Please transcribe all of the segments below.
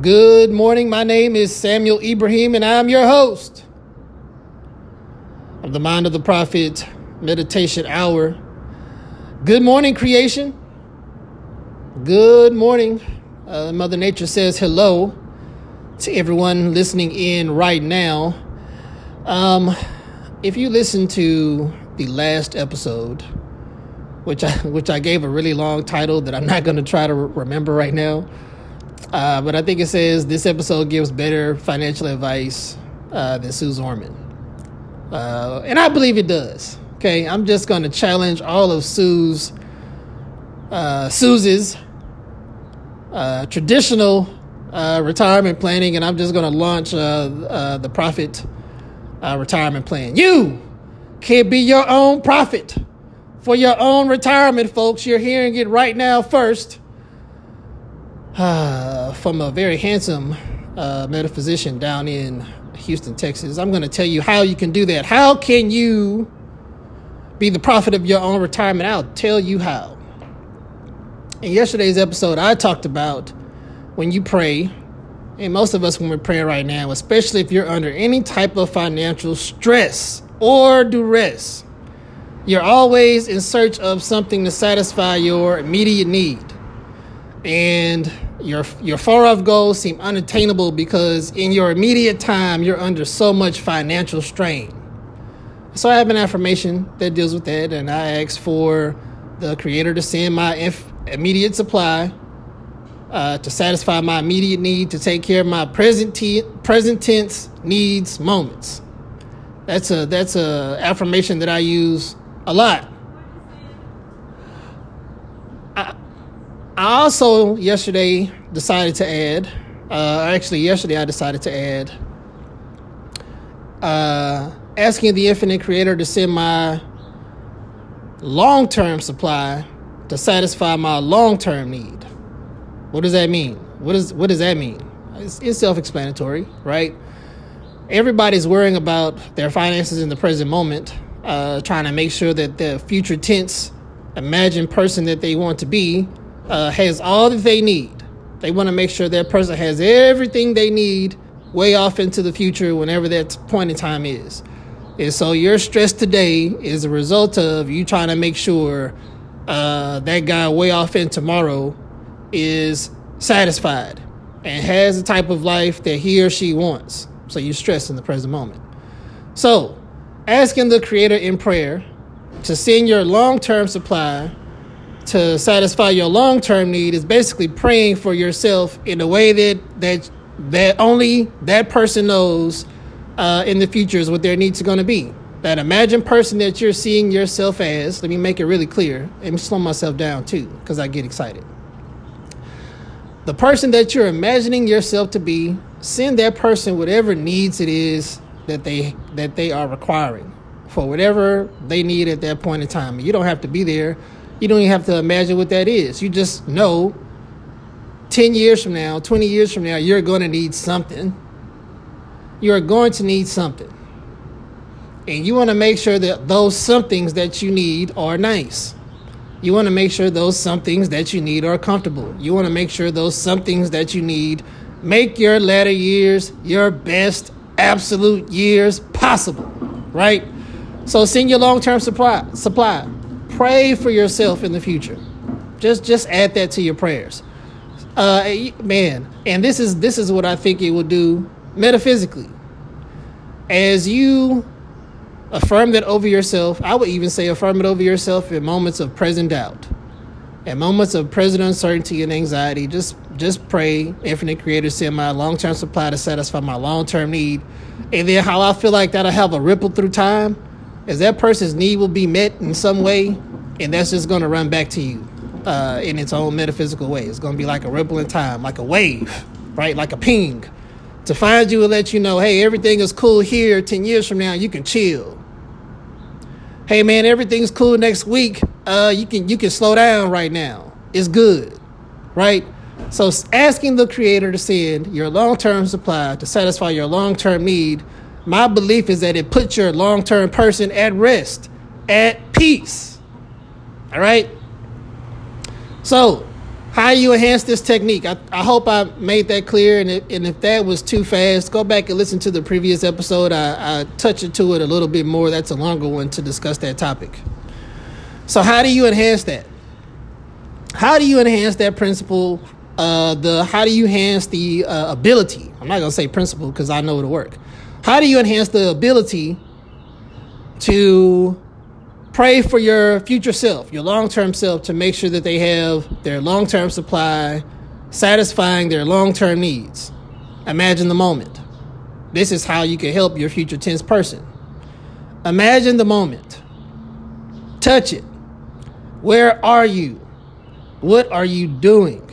Good morning, my name is Samuel Ibrahim, and I'm your host of the Mind of the Prophet Meditation Hour. Good morning, creation. Good morning. Mother Nature says hello to everyone listening in right now. If you listened to the last episode, which I gave a really long title that I'm not going to try to remember right now, but I think it says this episode gives better financial advice than Suze Orman. And I believe it does. Okay, I'm just going to challenge all of Suze's traditional retirement planning, and I'm just going to launch the Prophet retirement plan. You can be your own prophet for your own retirement, folks. You're hearing it right now first from a very handsome metaphysician down in Houston, Texas. I'm going to tell you how you can do that. How can you be the prophet of your own retirement? I'll tell you how. In yesterday's episode, I talked about when you pray, and most of us when we're praying right now, especially if you're under any type of financial stress or duress, you're always in search of something to satisfy your immediate need. And your far-off goals seem unattainable because in your immediate time, you're under so much financial strain. So I have an affirmation that deals with that, and I ask for the Creator to send my immediate supply to satisfy my immediate need, to take care of my present tense needs, moments. That's a affirmation that I use a lot. I also yesterday I decided to add asking the infinite creator to send my long-term supply to satisfy my long-term need. What does that mean? What does that mean? It's self-explanatory, right? Everybody's worrying about their finances in the present moment, trying to make sure that the future tense, imagined person that they want to be has all that they need. They want to make sure that person has everything they need way off into the future, whenever that point in time is. And so your stress today is a result of you trying to make sure that guy way off in tomorrow is satisfied and has the type of life that he or she wants. So you're stressed in the present moment. So asking the Creator in prayer to send your long-term supply to satisfy your long-term need is basically praying for yourself in a way that only that person knows in the future is what their needs are going to be. That imagined person that you're seeing yourself as, let me make it really clear, and slow myself down too because I get excited. The person that you're imagining yourself to be, send that person whatever needs it is that they are requiring for whatever they need at that point in time. You don't have to be there. You don't even have to imagine what that is. You just know 10 years from now, 20 years from now, you're going to need something. You're going to need something. And you want to make sure that those somethings that you need are nice. You want to make sure those somethings that you need are comfortable. You want to make sure those somethings that you need make your latter years your best absolute years possible, right? So send your long-term supply. Pray for yourself in the future. Just add that to your prayers. And this is what I think it will do metaphysically. As you affirm that over yourself, I would even say affirm it over yourself in moments of present doubt, in moments of present uncertainty and anxiety. Just pray, infinite creator, send my long-term supply to satisfy my long-term need. And then how I feel like that'll have a ripple through time is that person's need will be met in some way, and that's just going to run back to you in its own metaphysical way. It's going to be like a ripple in time, like a wave, right? Like a ping to find you and let you know, hey, everything is cool here. 10 years from now, you can chill. Hey, man, everything's cool next week. You can slow down right now. It's good, right? So asking the Creator to send your long-term supply to satisfy your long-term need, my belief is that it puts your long-term person at rest, at peace. All right? So how you enhance this technique. I hope I made that clear. And if that was too fast, go back and listen to the previous episode. I touched into it a little bit more. That's a longer one to discuss that topic. So how do you enhance that? How do you enhance that principle? How do you enhance the ability? I'm not going to say principle because I know it'll work. How do you enhance the ability to pray for your future self, your long-term self, to make sure that they have their long-term supply, satisfying their long-term needs? Imagine the moment. This is how you can help your future tense person. Imagine the moment. Touch it. Where are you? What are you doing?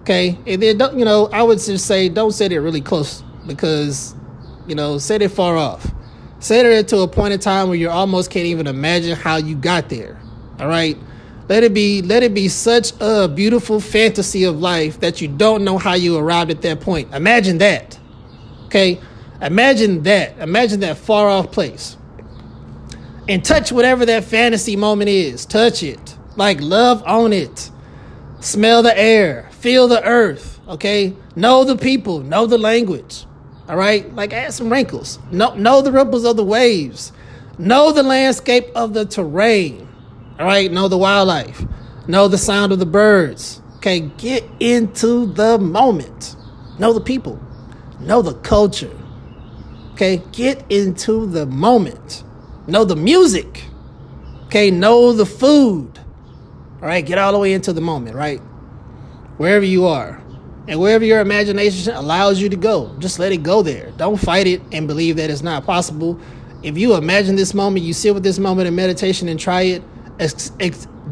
Okay. And then, I would just say, don't set it really close because, set it far off. Set it to a point in time where you almost can't even imagine how you got there. All right. Let it be such a beautiful fantasy of life that you don't know how you arrived at that point. Imagine that. Okay. Imagine that. Imagine that far off place. And touch whatever that fantasy moment is. Touch it. Like love on it. Smell the air. Feel the earth. Okay. Know the people. Know the language. All right, like add some wrinkles. Know the ripples of the waves. Know the landscape of the terrain. All right, know the wildlife. Know the sound of the birds. Okay, get into the moment. Know the people. Know the culture. Okay, get into the moment. Know the music. Okay, know the food. All right, get all the way into the moment, right? Wherever you are. And wherever your imagination allows you to go, just let it go there. Don't fight it and believe that it's not possible. If you imagine this moment, you sit with this moment in meditation and try it,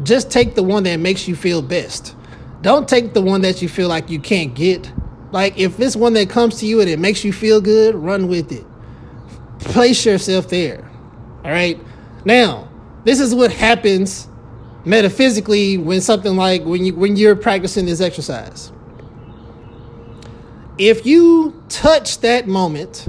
just take the one that makes you feel best. Don't take the one that you feel like you can't get. Like if it's one that comes to you and it makes you feel good, run with it. Place yourself there. All right. Now, this is what happens metaphysically when something like when you're practicing this exercise. If you touch that moment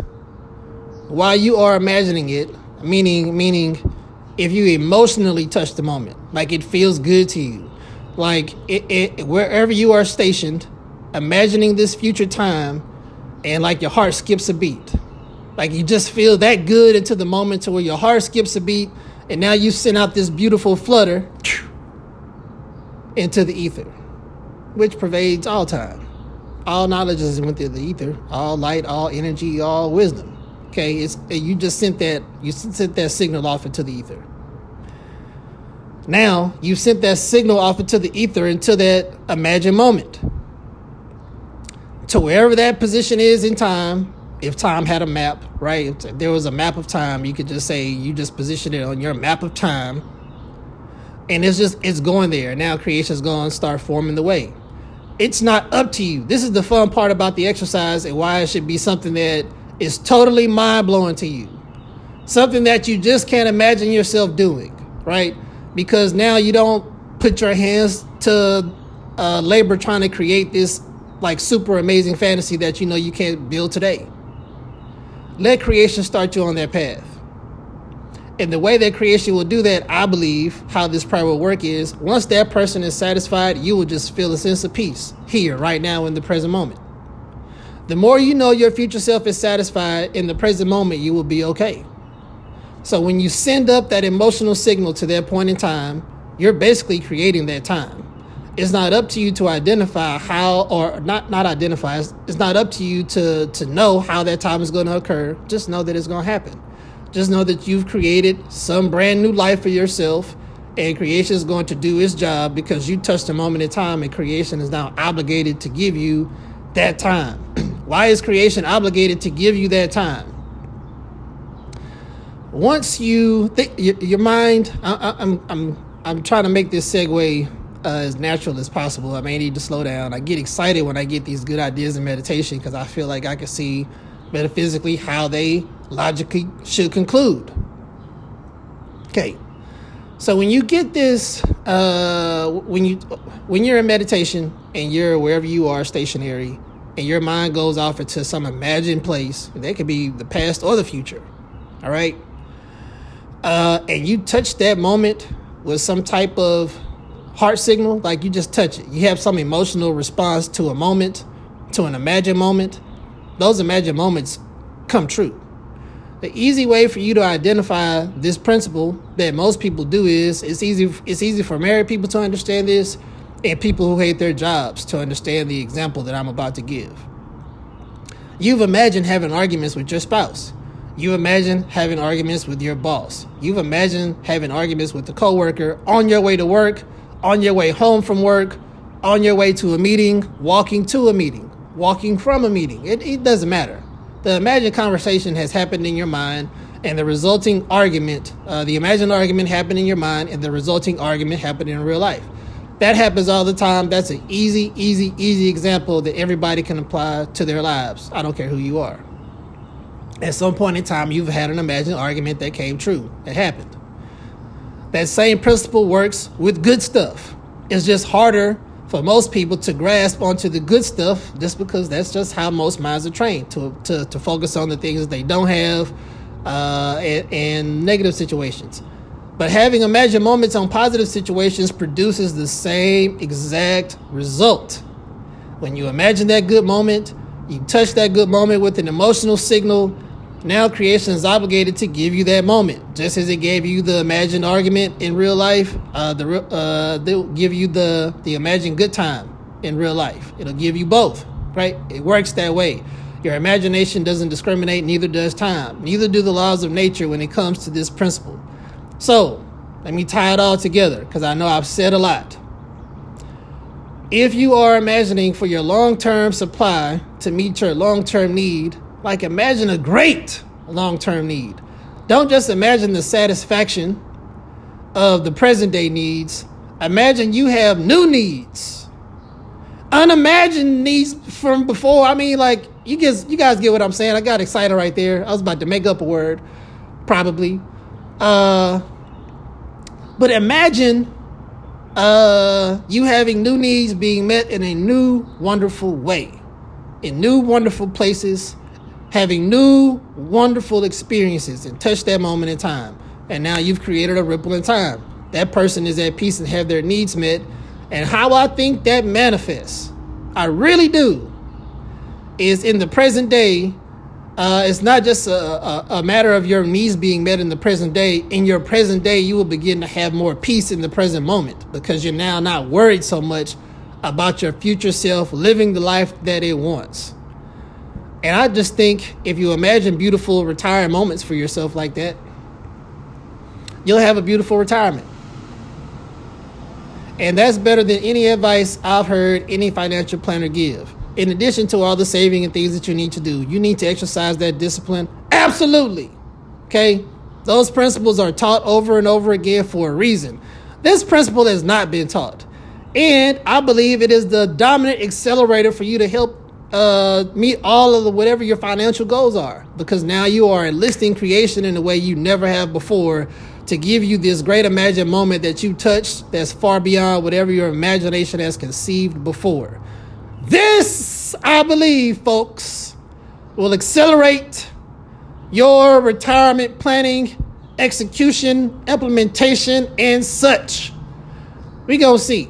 while you are imagining it, meaning if you emotionally touch the moment, like it feels good to you, like it wherever you are stationed, imagining this future time, and like your heart skips a beat, like you just feel that good into the moment to where your heart skips a beat, and now you send out this beautiful flutter into the ether, which pervades all time. All knowledge is within the ether, all light, all energy, all wisdom. Okay, you sent that signal off into the ether. Now you sent that signal off into the ether into that imagined moment. To wherever that position is in time, if time had a map, right? If there was a map of time, you could just say you just position it on your map of time, and it's going there. Now creation's going to start forming the way. It's not up to you. This is the fun part about the exercise and why it should be something that is totally mind-blowing to you. Something that you just can't imagine yourself doing, right? Because now you don't put your hands to labor trying to create this like super amazing fantasy that you know you can't build today. Let creation start you on that path. And the way that creation will do that, I believe, how this prayer will work is, once that person is satisfied, you will just feel a sense of peace here, right now, in the present moment. The more you know your future self is satisfied in the present moment, you will be okay. So when you send up that emotional signal to that point in time, you're basically creating that time. It's not up to you to identify how, or not identify, it's not up to you to know how that time is going to occur. Just know that it's going to happen. Just know that you've created some brand new life for yourself, and creation is going to do its job because you touched a moment in time, and creation is now obligated to give you that time. Why is creation obligated to give you that time? Once you think your mind, I'm trying to make this segue as natural as possible. I may need to slow down. I get excited when I get these good ideas in meditation because I feel like I can see metaphysically how they logically should conclude. Okay, so when you get this, when you're in meditation and you're wherever you are stationary, and your mind goes off into some imagined place, that could be the past or the future. All right, and you touch that moment with some type of heart signal, like you just touch it. You have some emotional response to a moment, to an imagined moment. Those imagined moments come true. The easy way for you to identify this principle that most people do is, it's easy for married people to understand this and people who hate their jobs to understand the example that I'm about to give. You've imagined having arguments with your spouse. You imagine having arguments with your boss. You've imagined having arguments with the coworker on your way to work, on your way home from work, on your way to a meeting, walking to a meeting, walking from a meeting. It doesn't matter. The imagined conversation has happened in your mind, and the resulting argument, the imagined argument happened in your mind, and the resulting argument happened in real life. That happens all the time. That's an easy example that everybody can apply to their lives. I don't care who you are. At some point in time, you've had an imagined argument that came true. It happened. That same principle works with good stuff. It's just harder for most people to grasp onto the good stuff just because that's just how most minds are trained to focus on the things that they don't have and negative situations. But having imagined moments on positive situations produces the same exact result. When you imagine that good moment, you touch that good moment with an emotional signal. Now creation is obligated to give you that moment. Just as it gave you the imagined argument in real life, they'll give you the imagined good time in real life. It'll give you both, right? It works that way. Your imagination doesn't discriminate, neither does time. Neither do the laws of nature when it comes to this principle. So, let me tie it all together because I know I've said a lot. If you are imagining for your long-term supply to meet your long-term need, like imagine a great long-term need. Don't just imagine the satisfaction of the present-day needs. Imagine you have new needs, unimagined needs from before. I mean, like, you guys get what I'm saying. I got excited right there. I was about to make up a word, probably. But imagine you having new needs being met in a new, wonderful way, in new, wonderful places, having new, wonderful experiences, and touch that moment in time. And now you've created a ripple in time. That person is at peace and have their needs met. And how I think that manifests, I really do, is in the present day. It's not just a matter of your needs being met in the present day. In your present day, you will begin to have more peace in the present moment because you're now not worried so much about your future self living the life that it wants. And I just think if you imagine beautiful retirement moments for yourself like that, you'll have a beautiful retirement. And that's better than any advice I've heard any financial planner give. In addition to all the saving and things that you need to do, you need to exercise that discipline. Absolutely. Okay? Those principles are taught over and over again for a reason. This principle has not been taught. And I believe it is the dominant accelerator for you to help meet all of whatever your financial goals are. Because now you are enlisting creation in a way you never have before to give you this great imagined moment that you touched that's far beyond whatever your imagination has conceived before. This, I believe, folks, will accelerate your retirement planning, execution, implementation, and such. We gonna see.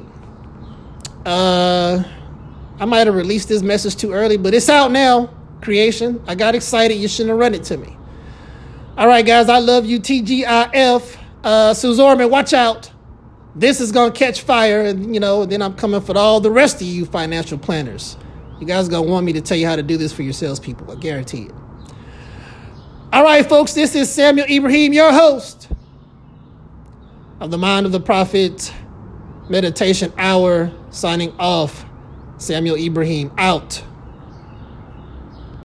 I might have released this message too early, but it's out now, creation. I got excited. You shouldn't have run it to me. All right, guys, I love you, TGIF. Suze Orman, watch out. This is going to catch fire, and then I'm coming for all the rest of you financial planners. You guys are going to want me to tell you how to do this for your salespeople. I guarantee it. All right, folks, this is Samuel Ibrahim, your host of the Mind of the Prophet Meditation Hour, signing off. Samuel Ibrahim out.